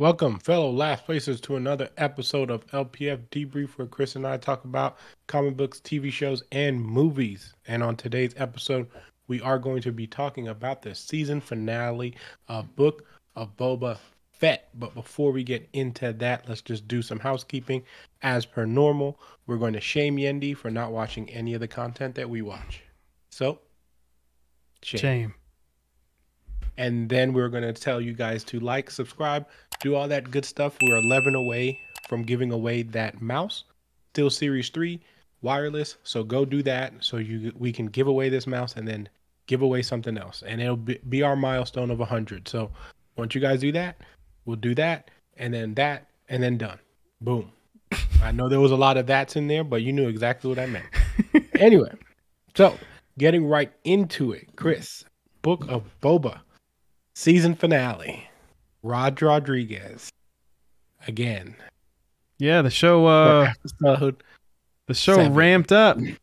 Welcome, fellow Last Placers, to another episode of LPF Debrief, where Chris and I talk about comic books, TV shows, and movies. And on today's episode, we are going to be talking about the season finale of Book of Boba Fett. But before we get into that, let's just do some housekeeping. As per normal, we're going to shame Yendi for not watching any of the content that we watch. So, shame. And then we're going to tell you guys to like, subscribe, do all that good stuff. We're 11 away from giving away that mouse, still Series 3 wireless. So go do that so we can give away this mouse and then give away something else. And it'll be our milestone of 100. So once you guys do that, we'll do that, and then done. Boom. I know there was a lot of that's in there, but you knew exactly what I meant. Anyway, so getting right into it, Chris, Book of Boba. Season finale, Rod Rodriguez, again. Yeah, the show. The show ramped up a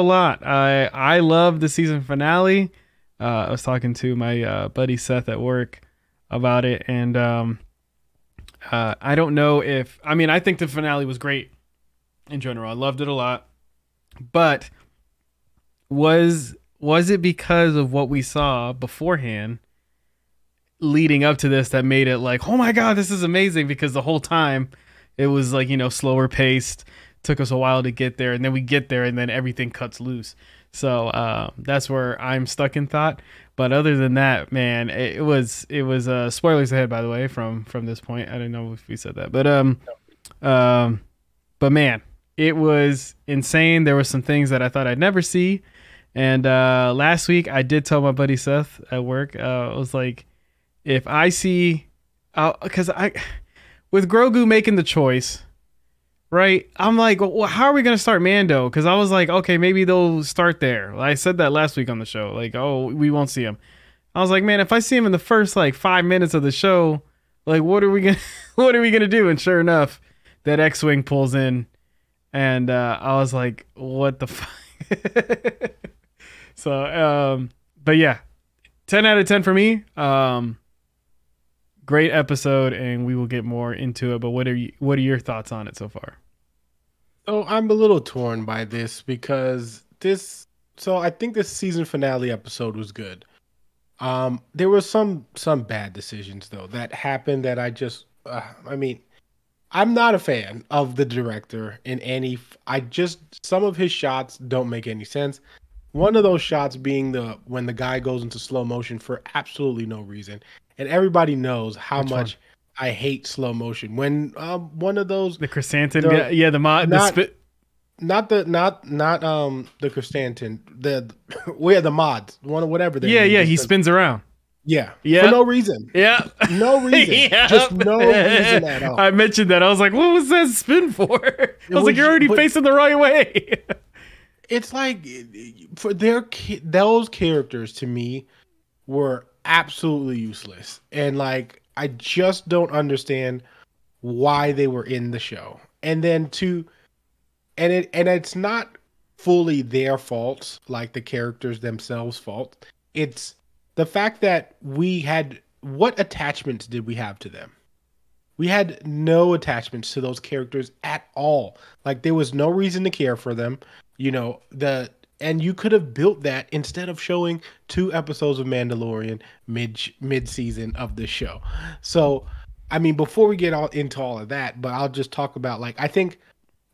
lot. I love the season finale. I was talking to my buddy Seth at work about it, and I don't know if I think the finale was great in general. I loved it a lot, but was it because of what we saw beforehand leading up to this that made it like, oh my God, this is amazing? Because the whole time it was like, you know, slower paced, took us a while to get there. And then we get there and then everything cuts loose. So that's where I'm stuck in thought. But other than that, man, it was spoilers ahead, by the way, from this point. I don't know if we said that, but man, it was insane. There were some things that I thought I'd never see. And last week I did tell my buddy Seth at work, I was like, if I see, with Grogu making the choice, right? I'm like, well, how are we going to start Mando? Because I was like, okay, maybe they'll start there. I said that last week on the show, like, oh, we won't see him. I was like, man, if I see him in the first like 5 minutes of the show, like, what are we going to do? And sure enough, that X-Wing pulls in, and I was like, what the fuck? So, but yeah, 10 out of 10 for me. Great episode, and we will get more into it. But what are your thoughts on it so far? Oh, I'm a little torn by this because I think this season finale episode was good. There were some bad decisions though that happened that I just, I'm not a fan of the director in any, some of his shots don't make any sense. One of those shots being when the guy goes into slow motion for absolutely no reason. And everybody knows how much I hate slow motion. When one of those, the chrysanthemum, the mods, whatever. He spins around. Yeah. For no reason. Yeah. No reason. Yep. Just no reason at all. I mentioned that. I was like, what was that spin for? I was like, you're already facing the right way. It's like for those characters to me were absolutely useless. And like, I just don't understand why they were in the show. And then it's not fully their fault, like the characters themselves fault. It's the fact that what attachments did we have to them? We had no attachments to those characters at all. Like there was no reason to care for them, you know, and you could have built that instead of showing 2 episodes of Mandalorian mid season of the show. So, before we get into all of that, but I'll just talk about I think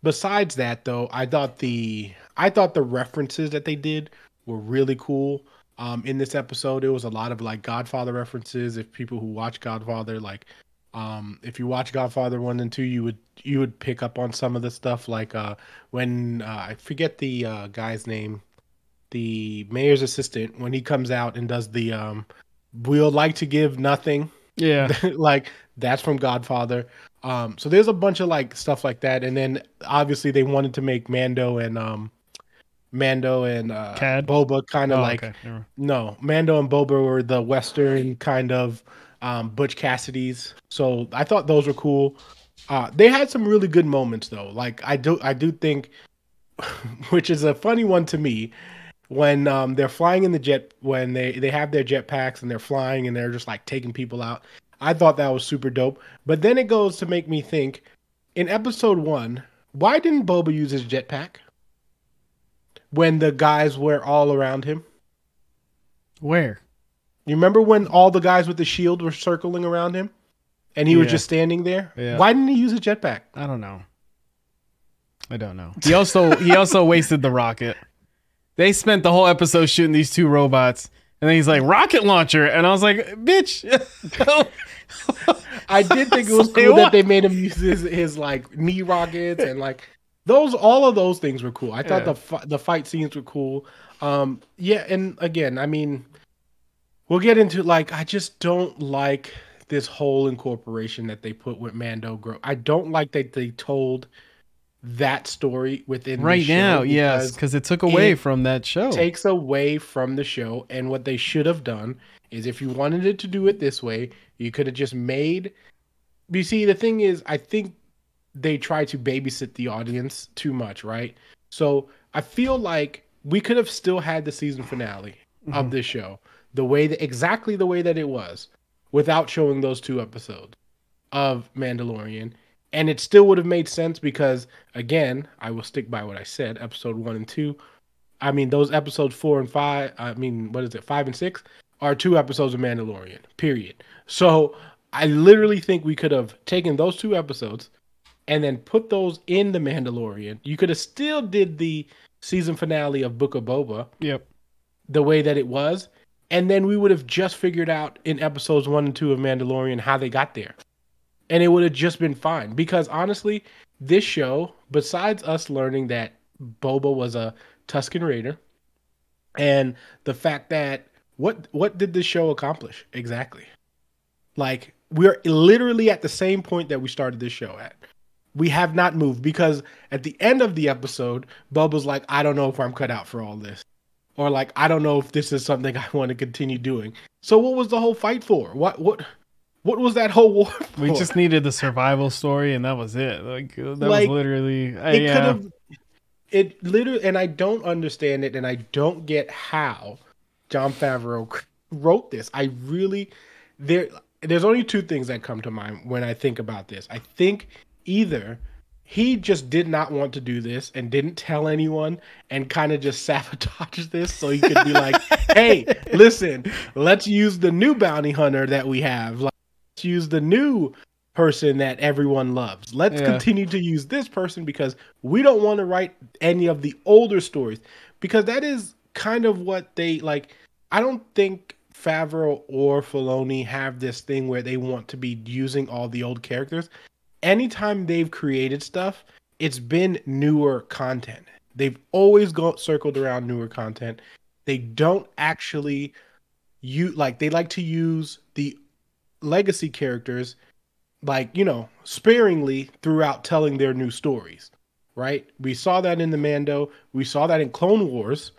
besides that though, I thought the references that they did were really cool. In this episode, there was a lot of Godfather references. If people who watch Godfather, if you watch Godfather 1 and 2, you would pick up on some of the stuff. When I forget the guy's name, the mayor's assistant, when he comes out and does the "We'll like to give nothing." Yeah, that's from Godfather. So there's a bunch of stuff like that, and then obviously they wanted to make Mando and Boba kind of Mando and Boba were the Western kind of Butch Cassidys. So I thought those were cool. They had some really good moments though. I do think, which is a funny one to me, when they're flying in the jet, when they have their jetpacks and they're flying and they're just taking people out. I thought that was super dope. But then it goes to make me think, in episode one, why didn't Boba use his jetpack when the guys were all around him? Where? You remember when all the guys with the shield were circling around him and he was just standing there? Yeah. Why didn't he use a jetpack? I don't know. I don't know. He also wasted the rocket. They spent the whole episode shooting these two robots, and then he's like, rocket launcher. And I was like, bitch. I did think it was cool that they made him use his like knee rockets, and like all of those things were cool. I thought the fight scenes were cool. And again, I mean, we'll get into like, I just don't like this whole incorporation that they put with Mando Grow. I don't like that they told that story within right now, yes, because it took away from that show. Takes away from the show. And what they should have done is, if you wanted it to do it this way, you could have just made, you see, the thing is, I think they try to babysit the audience too much, right? So I feel like we could have still had the season finale of this show exactly the way that it was, without showing those two episodes of Mandalorian. And it still would have made sense because, again, I will stick by what I said. Episode 1 and 2, I mean, those episodes 4 and 5, I mean, 5 and 6 are two episodes of Mandalorian, period. So I literally think we could have taken those two episodes and then put those in the Mandalorian. You could have still did the season finale of Book of Boba the way that it was. And then we would have just figured out in episodes 1 and 2 of Mandalorian how they got there. And it would have just been fine. Because honestly, this show, besides us learning that Boba was a Tusken Raider, and the fact that what did this show accomplish exactly? Like, we're literally at the same point that we started this show at. We have not moved, because at the end of the episode, Boba's like, I don't know if I'm cut out for all this. Or like, I don't know if this is something I want to continue doing. So what was the whole fight for? What was that whole war for? We just needed the survival story, and that was it. Like, that was literally... And I don't understand it, and I don't get how Jon Favreau wrote this. I really... There's only two things that come to mind when I think about this. I think either he just did not want to do this and didn't tell anyone and kind of just sabotaged this so he could be like, hey, listen, let's use the new bounty hunter that we have. Like, use the new person that everyone loves. Let's continue to use this person because we don't want to write any of the older stories, because that is kind of what they like. I don't think Favreau or Filoni have this thing where they want to be using all the old characters. Anytime they've created stuff, it's been newer content. They've always circled around newer content. They don't actually they like to use the legacy characters, like, you know, sparingly throughout telling their new stories, right? We saw that in the Mando. We saw that in Clone Wars,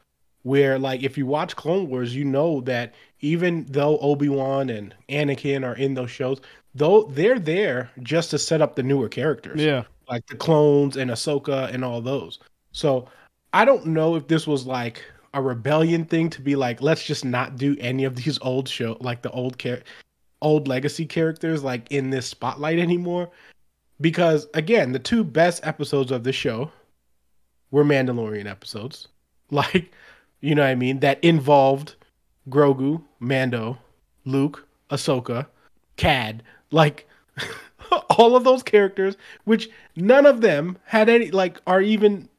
where, like, if you watch Clone Wars, you know that even though Obi-Wan and Anakin are in those shows, though they're there just to set up the newer characters, like the clones and Ahsoka and all those. So I don't know if this was like a rebellion thing to be like, let's just not do any of these old show, like the old legacy characters, like, in this spotlight anymore, because again, the two best episodes of the show were Mandalorian episodes, like, you know what I mean, that involved Grogu, Mando, Luke, Ahsoka, Cad, like all of those characters, which none of them had any, like, are even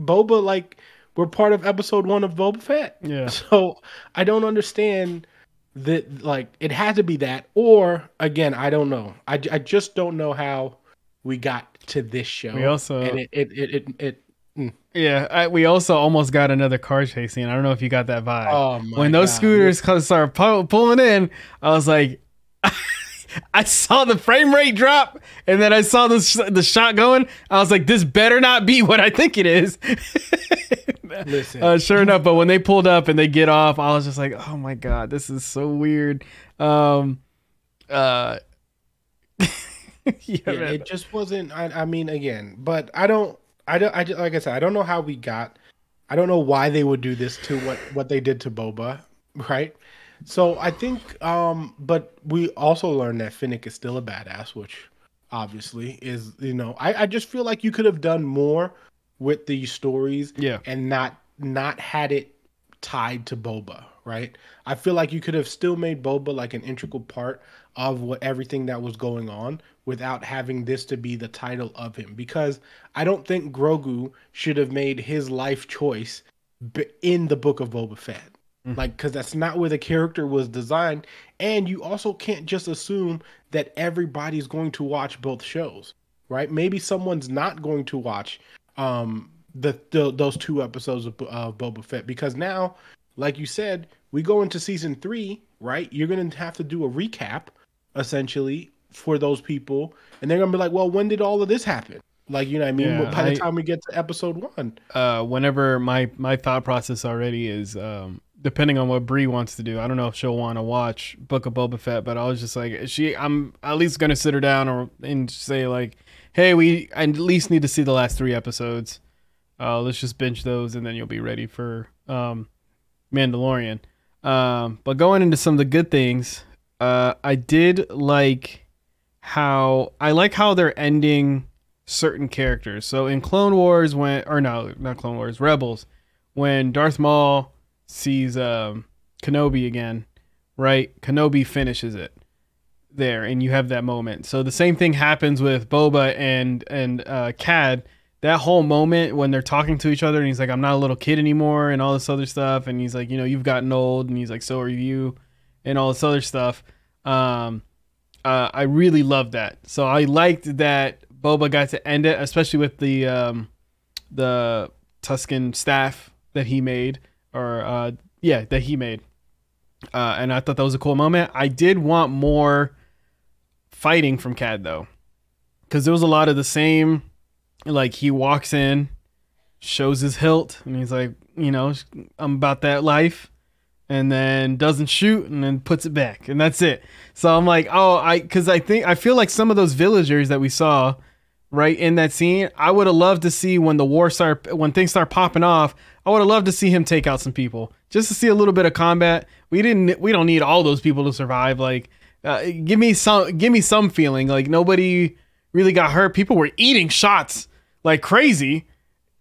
Boba, like, were part of episode 1 of Boba Fett. So I don't understand that, like, it had to be that, or again, I don't know. I just don't know how we got to this show. We also, and we also almost got another car chase scene. I don't know if you got that vibe. Oh my when those God. Scooters started pulling in, I was like, I saw the frame rate drop, and then I saw the shot going. I was like, this better not be what I think it is. Listen. Sure enough, but when they pulled up and they get off, I was just like, oh my God, this is so weird. It just wasn't, I mean, again, but I just, like I said, I don't know how we got, I don't know why they would do this to what they did to Boba, right? So I think, but we also learned that Fennec is still a badass, which obviously is, you know, I just feel like you could have done more with these stories, yeah, and not had it tied to Boba, right? I feel like you could have still made Boba like an integral part of everything that was going on without having this to be the title of him, because I don't think Grogu should have made his life choice in the Book of Boba Fett. Like, because that's not where the character was designed. And you also can't just assume that everybody's going to watch both shows, right? Maybe someone's not going to watch those two episodes of Boba Fett, because now, like you said, we go into season 3, right? You're going to have to do a recap, essentially, for those people. And they're going to be like, well, when did all of this happen? Like, you know what I mean? Yeah, by the time we get to episode 1. Whenever my thought process already is... depending on what Bree wants to do, I don't know if she'll want to watch Book of Boba Fett, but I was just like, I'm at least gonna sit her down and say like, hey, I at least need to see the last 3 episodes. Let's just binge those, and then you'll be ready for Mandalorian. But going into some of the good things, I did like how they're ending certain characters. So in Clone Wars, Rebels, when Darth Maul sees Kenobi again, right? Kenobi finishes it there, and you have that moment. So the same thing happens with Boba and Cad. That whole moment when they're talking to each other, and he's like, I'm not a little kid anymore, and all this other stuff, and he's like, you know, you've gotten old, and he's like, so are you, and all this other stuff. I really loved that. So I liked that Boba got to end it, especially with the Tusken staff that he made. And I thought that was a cool moment. I did want more fighting from Cad, though, because there was a lot of the same, like, he walks in, shows his hilt, and he's like, you know, I'm about that life, and then doesn't shoot, and then puts it back, and that's it. So I'm like, oh, I feel like some of those villagers that we saw right in that scene, I would have loved to see when things start popping off. I would have loved to see him take out some people, just to see a little bit of combat. We don't need all those people to survive. Like, give me some feeling. Like, nobody really got hurt. People were eating shots like crazy,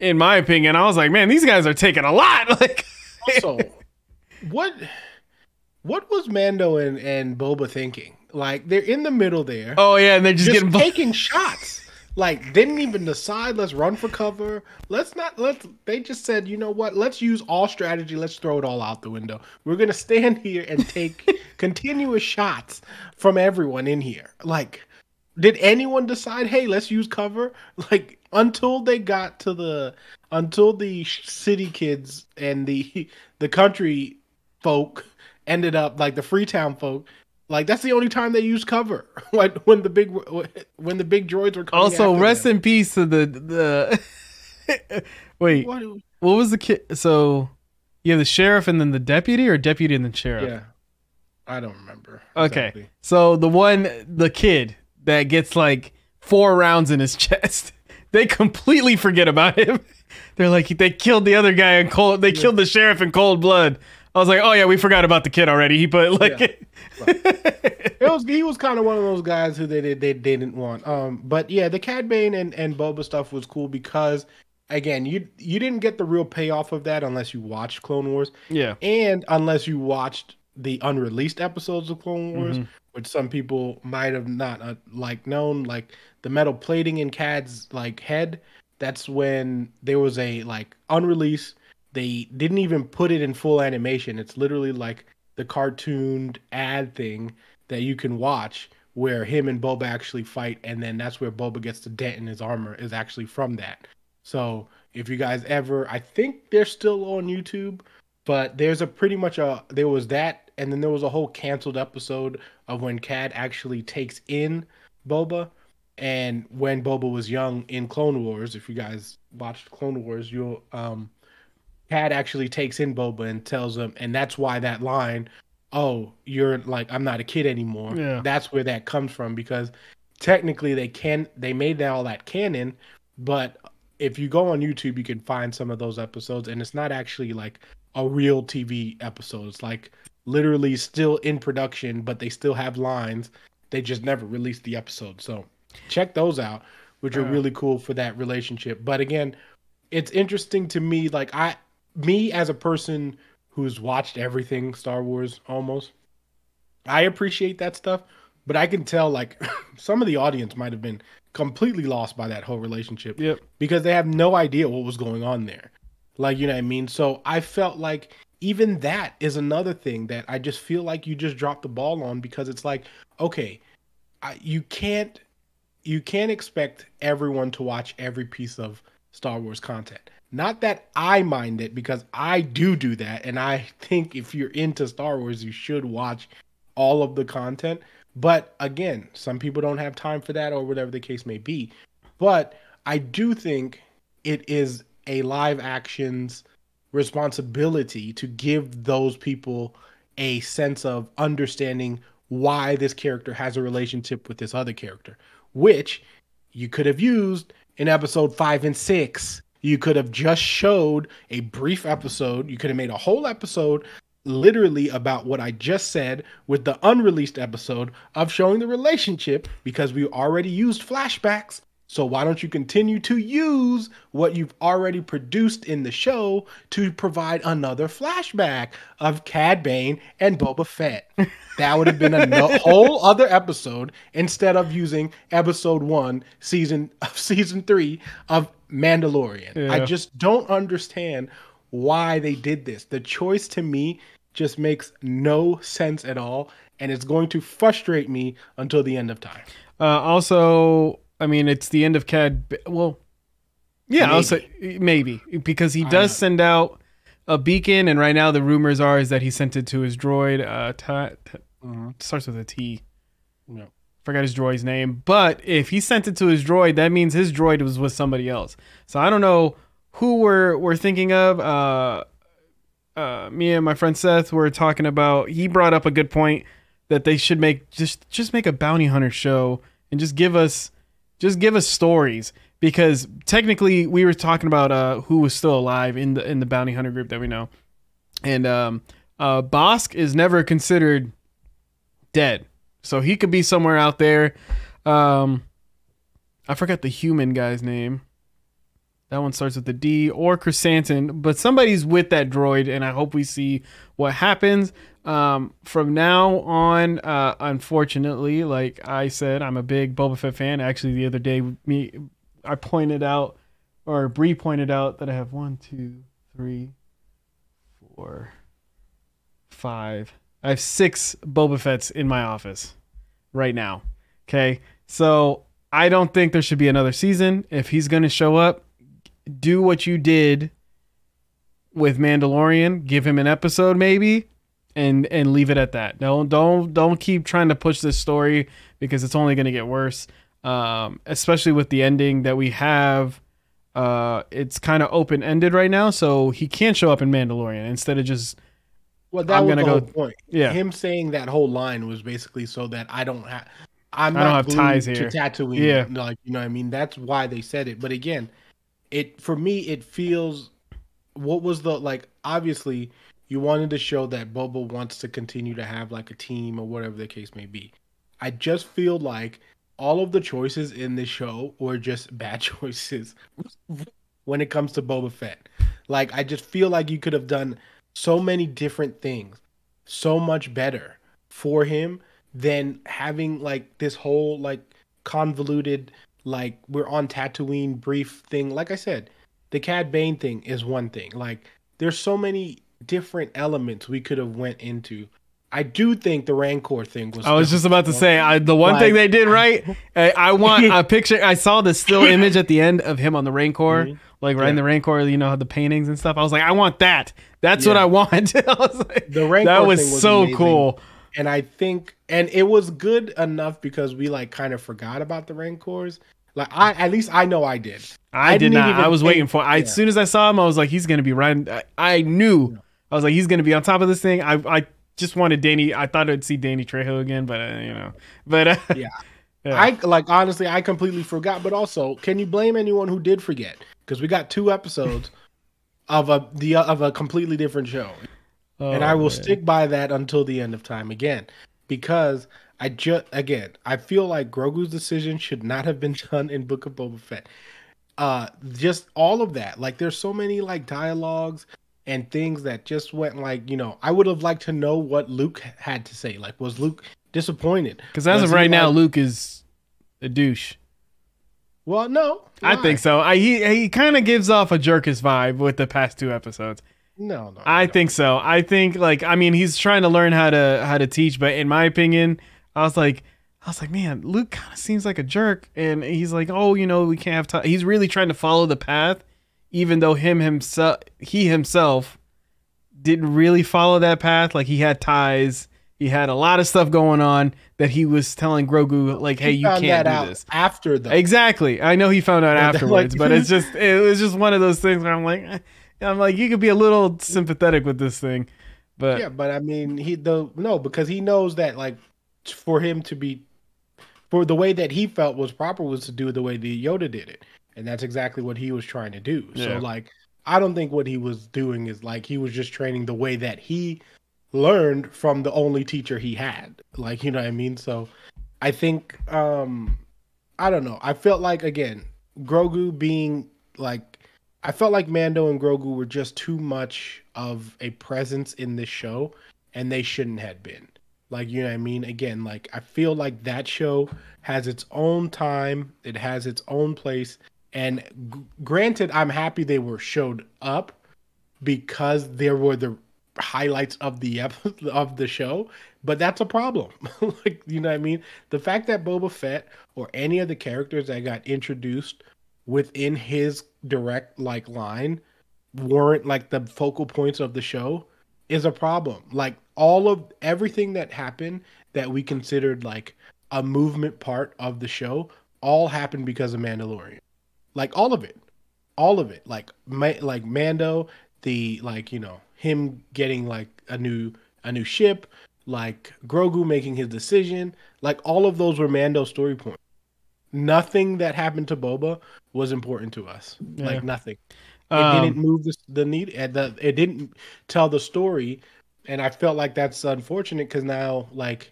in my opinion. I was like, man, these guys are taking a lot. Like, also, what was Mando and Boba thinking? Like, they're in the middle there. Oh yeah, and they're just taking shots. Like, didn't even decide, let's run for cover. They just said, you know what? Let's use all strategy. Let's throw it all out the window. We're going to stand here and take continuous shots from everyone in here. Like, did anyone decide, hey, let's use cover? Like, until the city kids and the country folk ended up, like, the Freetown folk, like, that's the only time they used cover, like when the big droids were coming. Also, rest in peace to the wait, what was the kid? So you have the sheriff and then the deputy, or deputy and the sheriff? Yeah, I don't remember. Okay, exactly. So the kid that gets like 4 rounds in his chest, they completely forget about him. They're like, they killed the other guy in cold. They killed the sheriff in cold blood. I was like, oh yeah, we forgot about the kid already. He put like, yeah, right. he was kind of one of those guys who they didn't want. But yeah, the Cad Bane and Boba stuff was cool, because again, you didn't get the real payoff of that unless you watched Clone Wars. Yeah, and unless you watched the unreleased episodes of Clone Wars, which some people might have not known, like the metal plating in Cad's like head. That's when there was a like unreleased. They didn't even put it in full animation. It's literally like the cartooned ad thing that you can watch where him and Boba actually fight, and then that's where Boba gets the dent in his armor, is actually from that. So if you guys ever, I think they're still on YouTube, but there's a pretty much a, there was that, and then there was a whole canceled episode of when Cad actually takes in Boba, and when Boba was young in Clone Wars. If you guys watched Clone Wars, you'll, Cad actually takes in Boba and tells him, and that's why that line, oh, you're like, I'm not a kid anymore. Yeah. That's where that comes from, because technically they made that all that canon, but if you go on YouTube, you can find some of those episodes, and it's not actually like a real TV episode. It's like literally still in production, but they still have lines. They just never released the episode. So check those out, which are really cool for that relationship. But again, it's interesting to me, like me as a person who's watched everything Star Wars almost, I appreciate that stuff, but I can tell like some of the audience might have been completely lost by that whole relationship because they have no idea what was going on there. Like, you know what I mean? So I felt like even that is another thing that I just feel like you just dropped the ball on, because it's like, okay, you can't expect everyone to watch every piece of Star Wars content. Not that I mind it, because I do that, and I think if you're into Star Wars, you should watch all of the content. But again, some people don't have time for that or whatever the case may be. But I do think it is a live action's responsibility to give those people a sense of understanding why this character has a relationship with this other character, which you could have used in episode 5 and 6. You could have just showed a brief episode. You could have made a whole episode literally about what I just said, with the unreleased episode of showing the relationship, because we already used flashbacks. So why don't you continue to use what you've already produced in the show to provide another flashback of Cad Bane and Boba Fett? That would have been a whole other episode, instead of using episode 1, season 3 of Mandalorian. Yeah. I just don't understand why they did this. The choice to me just makes no sense at all, and it's going to frustrate me until the end of time. Also, I mean, it's the end of Cad. Well, yeah, maybe. I'll say maybe, because he does send out a beacon, and right now the rumors are is that he sent it to his droid. Starts with a T. No, forgot his droid's name. But if he sent it to his droid, that means his droid was with somebody else. So I don't know who we're thinking of. Me and my friend Seth were talking about. He brought up a good point that they should make just make a bounty hunter show and just give us stories, because technically we were talking about who was still alive in the bounty hunter group that we know, and Bosk is never considered dead, so he could be somewhere out there. I forgot the human guy's name. That one starts with the D, or Chrysanthemum, but somebody's with that droid, and I hope we see what happens. From now on, unfortunately, like I said, I'm a big Boba Fett fan. Actually, the other day, I pointed out, or Bree pointed out, that I have 1, 2, 3, 4, 5. I have 6 Boba Fetts in my office right now. Okay, so I don't think there should be another season. If he's going to show up, do what you did with Mandalorian. Give him an episode, maybe. And leave it at that. Don't keep trying to push this story, because it's only going to get worse. Especially with the ending that we have, it's kind of open ended right now, so he can't show up in Mandalorian. Instead of just, well, that I'm was gonna the go, whole point. Yeah, him saying that whole line was basically so that I don't have ties here to Tatooine. Yeah, like, you know what I mean. That's why they said it. But again, for me it feels, what was the, like, obviously. You wanted to show that Boba wants to continue to have like a team or whatever the case may be. I just feel like all of the choices in this show were just bad choices when it comes to Boba Fett. Like, I just feel like you could have done so many different things so much better for him than having like this whole like convoluted, like, we're on Tatooine brief thing. Like I said, the Cad Bane thing is one thing. Like, there's so many different elements we could have went into. I do think the Rancor thing was. I was just about to say, the one thing they did right. I want a picture. I saw the still image at the end of him on the Rancor, like right in the Rancor. You know how the paintings and stuff. I was like, I want that. That's what I want. I was like, the Rancor that was so amazing. Cool. And I think, and it was good enough because we like kind of forgot about the Rancors. Like, at least I know I did. I did not. I was waiting for. As soon as I saw him, I was like, he's gonna be riding. I knew. I was like, he's going to be on top of this thing. I just wanted Danny. I thought I'd see Danny Trejo again, but you know, but yeah. I like, honestly, I completely forgot. But also, can you blame anyone who did forget? Because we got 2 episodes of a completely different show. And I will stick by that until the end of time again, because I feel like Grogu's decision should not have been done in Book of Boba Fett. Just all of that. Like, there's so many like dialogues and things that just went like, you know, I would have liked to know what Luke had to say. Like, was Luke disappointed? Because as of right now, Luke is a douche. Well, no. Why? I think so. He kind of gives off a jerkus vibe with the past two episodes. No. I think so. I think, like, I mean, he's trying to learn how to teach, but in my opinion, I was like, man, Luke kind of seems like a jerk, and he's like, oh, you know, we can't have time. He's really trying to follow the path, even though he himself didn't really follow that path. Like, he had ties, he had a lot of stuff going on that he was telling Grogu, like, hey, you can't do this. After that, exactly. I know he found out afterwards, but it was just one of those things where I'm like, you could be a little sympathetic with this thing, but yeah, but I mean, because he knows that, like, for him to be, for the way that he felt was proper was to do the way the Yoda did it, and that's exactly what he was trying to do. Yeah. So, like, I don't think what he was doing is, like, he was just training the way that he learned from the only teacher he had. Like, you know what I mean? So, I think, I don't know. I felt like, again, Grogu being like, I felt like Mando and Grogu were just too much of a presence in this show, and they shouldn't have been. Like, you know what I mean? Again, like, I feel like that show has its own time. It has its own place. And granted, I'm happy they were showed up because there were the highlights of the show, but that's a problem. Like, you know what I mean? The fact that Boba Fett or any of the characters that got introduced within his direct, like, line weren't, like, the focal points of the show is a problem. Like, all of everything that happened that we considered, like, a movement part of the show all happened because of Mandalorian. Like, all of it. Like, Mando, the, like, you know, him getting, like, a new ship, like, Grogu making his decision, like, all of those were Mando story points. Nothing that happened to Boba was important to us. Yeah. Like, nothing. It didn't move the need. It didn't tell the story. And I felt like that's unfortunate, because now, like,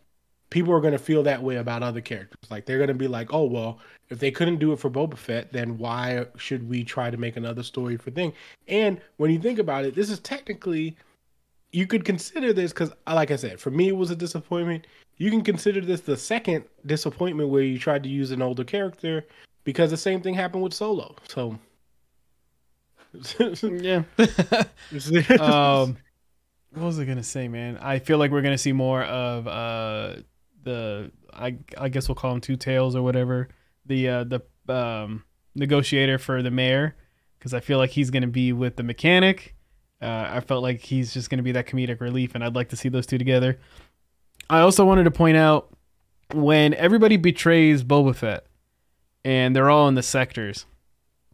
people are going to feel that way about other characters. Like, they're going to be like, oh, well, if they couldn't do it for Boba Fett, then why should we try to make another story for thing? And when you think about it, this is technically, you could consider this, because, like I said, for me, it was a disappointment. You can consider this the second disappointment where you tried to use an older character, because the same thing happened with Solo. So, yeah. What was I gonna say, man? I feel like we're gonna see more of I guess we'll call him Two Tails or whatever, the negotiator for the mayor, because I feel like he's gonna be with the mechanic. I felt like he's just gonna be that comedic relief, and I'd like to see those two together. I also wanted to point out, when everybody betrays Boba Fett, and they're all in the sectors,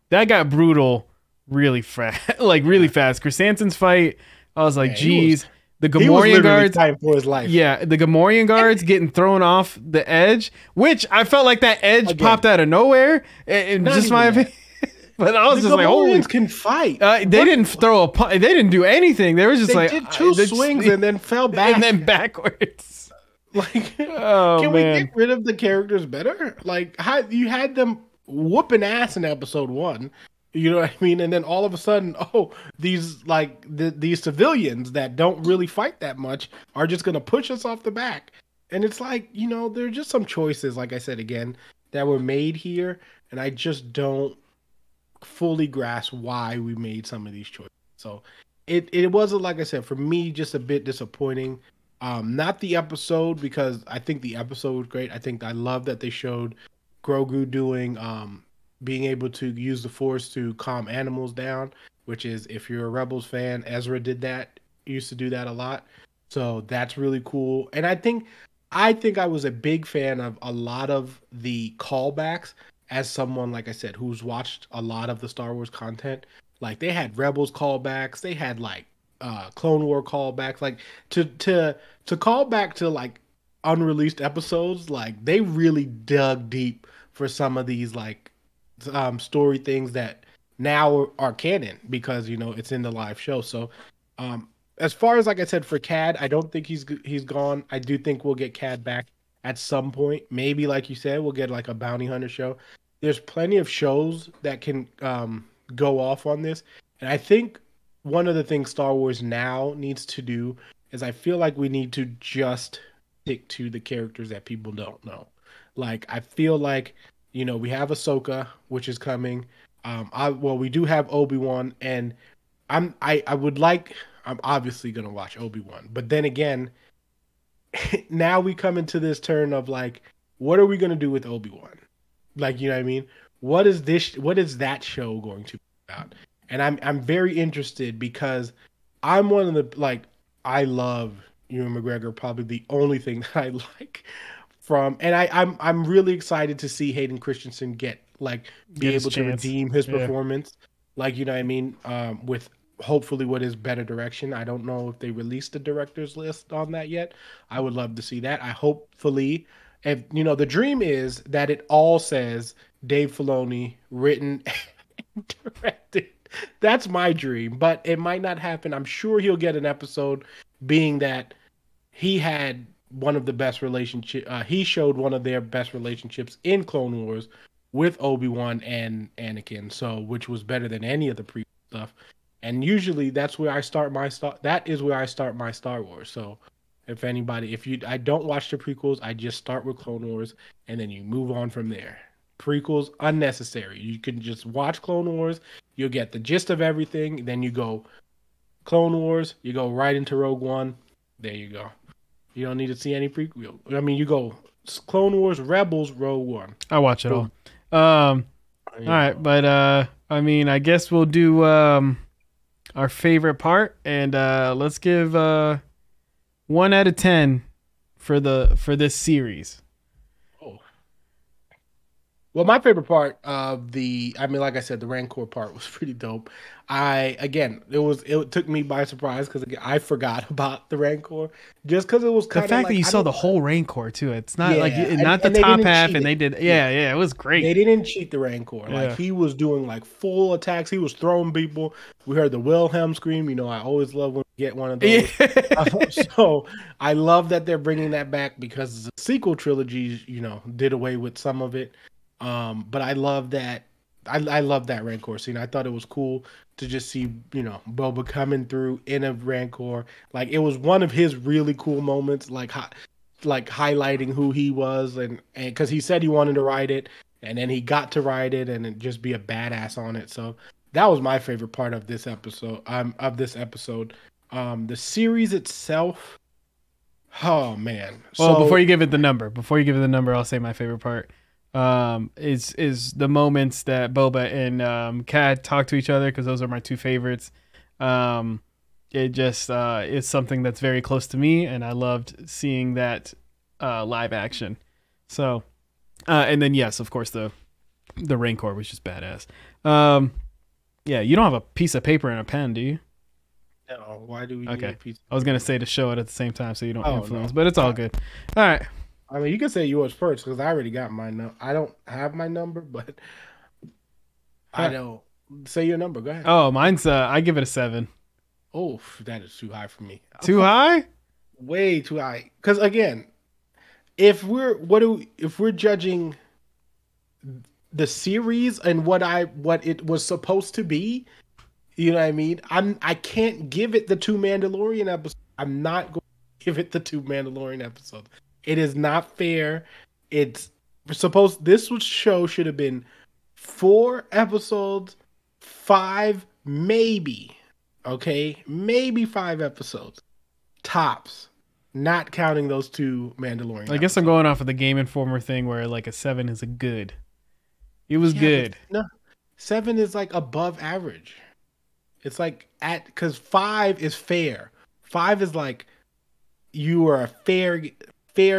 that got brutal really fast, like really fast. Chrysanthemum's fight. I was like, geez, the Gamorrean guards fighting for his life. Yeah, the Gamorrean guards getting thrown off the edge, which I felt like that edge popped out of nowhere. Just my opinion. But I was just like, "Holy!" Can fight. They didn't throw a punch. They didn't do anything. They were just like, they did two swings and then fell back and then backwards. Like, oh, can we get rid of the characters better? Like, how you had them whooping ass in episode one. You know what I mean? And then all of a sudden, oh, these like these civilians that don't really fight that much are just going to push us off the back. And it's like, you know, there are just some choices, like I said again, that were made here. And I just don't fully grasp why we made some of these choices. So it wasn't, like I said, for me, just a bit disappointing. Not the episode, because I think the episode was great. I think I love that they showed Grogu doing being able to use the Force to calm animals down, which is, if you're a Rebels fan, Ezra did that, used to do that a lot. So that's really cool. And I think I was a big fan of a lot of the callbacks, as someone, like I said, who's watched a lot of the Star Wars content. Like, they had Rebels callbacks, they had like Clone War callbacks, like to call back to like unreleased episodes. Like, they really dug deep for some of these like story things that now are canon, because, you know, it's in the live show. So as far as, like I said, for Cad, I don't think he's gone. I do think we'll get Cad back at some point. Maybe, like you said, we'll get like a bounty hunter show. There's plenty of shows that can go off on this. And I think one of the things Star Wars now needs to do is I feel like we need to just stick to the characters that people don't know. Like, I feel like, you know, we have Ahsoka, which is coming. We do have Obi-Wan, and I'm obviously going to watch Obi-Wan. But then again, now we come into this turn of like, what are we going to do with Obi-Wan? Like, you know what I mean? What is that show going to be about? And I'm very interested because I'm one of the, like, I love Ewan McGregor, probably the only thing that I like from, and I'm really excited to see Hayden Christensen be able to redeem his performance. Like, you know what I mean? With hopefully what is better direction. I don't know if they released the director's list on that yet. I would love to see that. I hopefully, if you know, the dream is that it all says Dave Filoni written and directed. That's my dream, but it might not happen. I'm sure he'll get an episode, being that he had one of the best relationship. He showed one of their best relationships in Clone Wars with Obi-Wan and Anakin, so which was better than any of the previous stuff. And usually that's where I start my Star Wars. So I don't watch the prequels, I just start with Clone Wars, and then you move on from there. Prequels unnecessary. You can just watch Clone Wars. You'll get the gist of everything. Then you go Clone Wars. You go right into Rogue One. There you go. You don't need to see any prequel. I mean, you go Clone Wars, Rebels, Rogue One. I watch it all. All right, but I mean, I guess we'll do our favorite part, and let's give 1 out of 10 for this series. Well, my favorite part of like I said, the Rancor part was pretty dope. It took me by surprise because I forgot about the Rancor just because it was kind of the fact that you saw the whole Rancor too. It's not the top half, and they did. Yeah, it was great. They didn't cheat the Rancor. Yeah. Like, he was doing like full attacks. He was throwing people. We heard the Wilhelm scream. You know, I always love when we get one of those. So I love that they're bringing that back because the sequel trilogies, you know, did away with some of it. But I love that. I love that Rancor scene. I thought it was cool to just see, you know, Boba coming through in a Rancor. Like, it was one of his really cool moments, like highlighting who he was, and because he said he wanted to ride it, and then he got to ride it and just be a badass on it. So that was my favorite part of this episode. The series itself. Oh man. Well, before you give it the number, I'll say my favorite part. Is the moments that Boba and Cad talk to each other, because those are my two favorites. It just is something that's very close to me, and I loved seeing that live action. So, and then yes, of course the Rancor was just badass. Yeah, you don't have a piece of paper and a pen, do you? No. Why do we? Okay. Need a piece of paper? I was gonna say to show it at the same time so you don't influence, no. But it's all good. All right. I mean, you can say yours first because I already got my number. I don't have my number, but I don't. Say your number. Go ahead. Oh, mine's, I give it a 7. Oh, that is too high for me. Too high? Way too high. Because again, if we're judging the series and what it was supposed to be, you know what I mean? I can't give it the 2 Mandalorian episodes. I'm not going to give it the 2 Mandalorian episodes. It is not fair. It's supposed, this show should have been 4 episodes, 5 maybe. Okay? Maybe 5 episodes. Tops. Not counting those 2 Mandalorian episodes. I guess I'm going off of the Game Informer thing where like a 7 is a good. It was good. No. 7 is like above average. It's like because 5 is fair. 5 is like you are a fair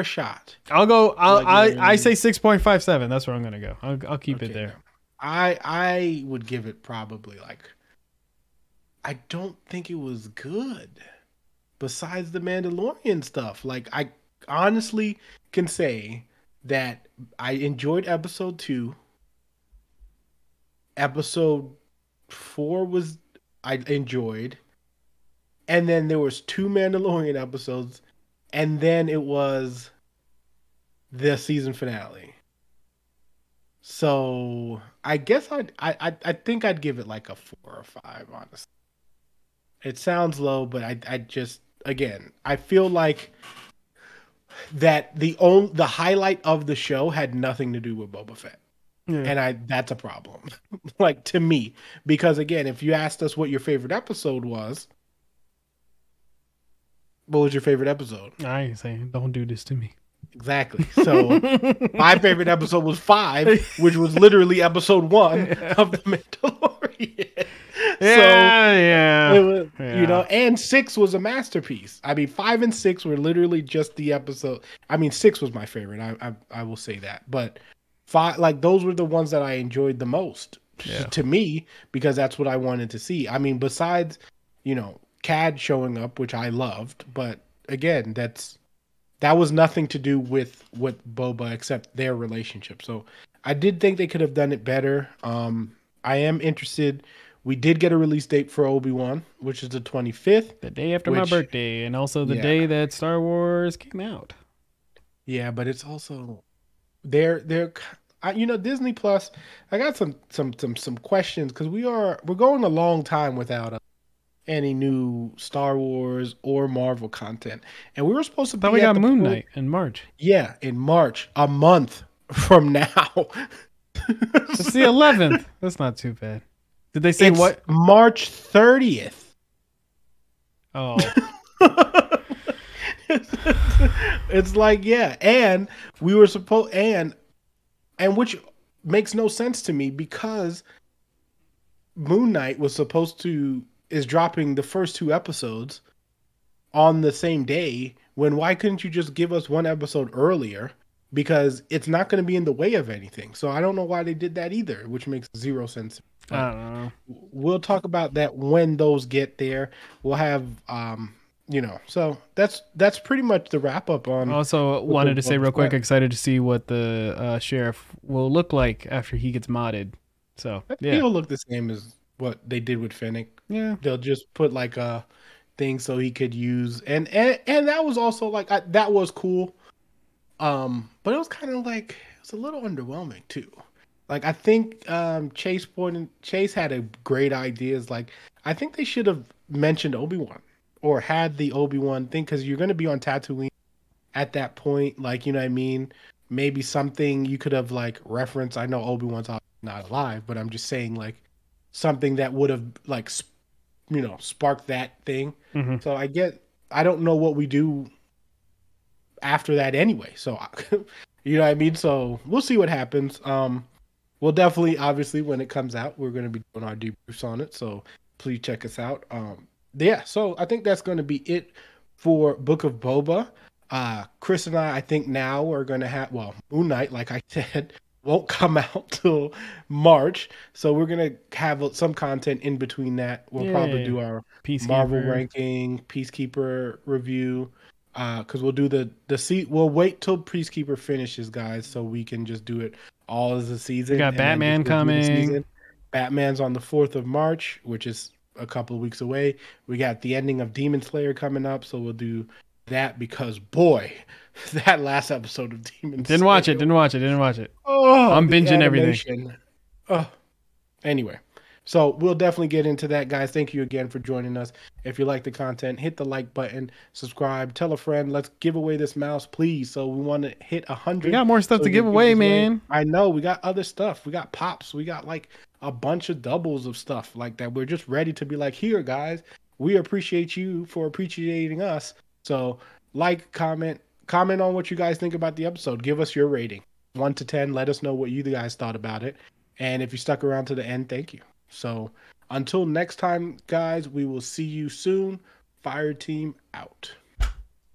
shot. I say 6.57. That's where I'm gonna go. I'll keep it there. I would give it probably like, I don't think it was good besides the Mandalorian stuff. Like, I honestly can say that I enjoyed episode 2. Episode 4 I enjoyed. and then there was 2 Mandalorian episodes, and then it was the season finale. So I guess I think I'd give it like a 4 or 5, honestly. It sounds low, but I just, again, I feel like that the highlight of the show had nothing to do with Boba Fett. Yeah. And that's a problem, like, to me, because again, if you asked us what your favorite episode was, what was your favorite episode? I ain't saying, don't do this to me. Exactly. So my favorite episode was 5, which was literally episode 1 of The Mandalorian. You know, and 6 was a masterpiece. I mean, 5 and 6 were literally just the episode. I mean, 6 was my favorite. I will say that, but 5, like, those were the ones that I enjoyed the most, to me, because that's what I wanted to see. I mean, besides, you know, Cad showing up, which I loved, but again, that was nothing to do with Boba except their relationship. So I did think they could have done it better. I am interested. We did get a release date for Obi-Wan, which is the 25th. The day after my birthday, and also the day that Star Wars came out. Yeah, but it's also... They're, you know, Disney Plus. I got some questions because we're going a long time without any new Star Wars or Marvel content, and we were supposed to. But we got Moon Knight in March. Yeah, in March, a month from now. It's the 11th. That's not too bad. Did they say it's what? March 30th. Oh. It's like, yeah, and we were supposed, and which makes no sense to me, because Moon Knight was is dropping the first 2 episodes on the same day, when why couldn't you just give us 1 episode earlier, because it's not going to be in the way of anything. So I don't know why they did that either, which makes zero sense. I don't know. We'll talk about that when those get there. We'll have you know, so that's pretty much the wrap up on. Also, wanted to say real quick, excited to see what the sheriff will look like after he gets modded. So yeah, he'll look the same as what they did with Fennec. Yeah, they'll just put like a thing so he could use, and that was also like that was cool. But it was kind of like it's a little underwhelming too. Like, I think Chase had a great idea. Like, I think they should have mentioned Obi-Wan. Or had the Obi-Wan thing, because you're going to be on Tatooine at that point. Like, you know what I mean? Maybe something you could have, like, referenced. I know Obi-Wan's not alive, but I'm just saying, like, something that would have, like, you know, sparked that thing. Mm-hmm. So I don't know what we do after that anyway. So, you know what I mean? So we'll see what happens. We'll definitely, obviously, when it comes out, we're going to be doing our debriefs on it. So please check us out. Yeah, so I think that's going to be it for Book of Boba. Chris and I think now are going to have, well, Moon Knight, like I said, won't come out till March. So we're going to have some content in between that. We'll probably do our Marvel ranking, Peacekeeper review, because we'll do the seat. We'll wait till Peacekeeper finishes, guys, so we can just do it all as a season. We got Batman coming. Batman's on the 4th of March, which is a couple of weeks away. We got the ending of Demon Slayer coming up, so we'll do that, because boy, that last episode of Demon Slayer. Didn't watch it. Oh, I'm binging everything. Oh. Anyway, so we'll definitely get into that, guys. Thank you again for joining us. If you like the content, hit the like button, subscribe, tell a friend. Let's give away this mouse, please. So we want to hit 100. We got more stuff to give away, man. I know. We got other stuff. We got pops. We got like a bunch of doubles of stuff like that. We're just ready to be like, here, guys, we appreciate you for appreciating us. So like, comment on what you guys think about the episode. Give us your rating, 1 to 10. Let us know what you guys thought about it. And if you stuck around to the end, thank you. So until next time, guys, we will see you soon. Fire Team out.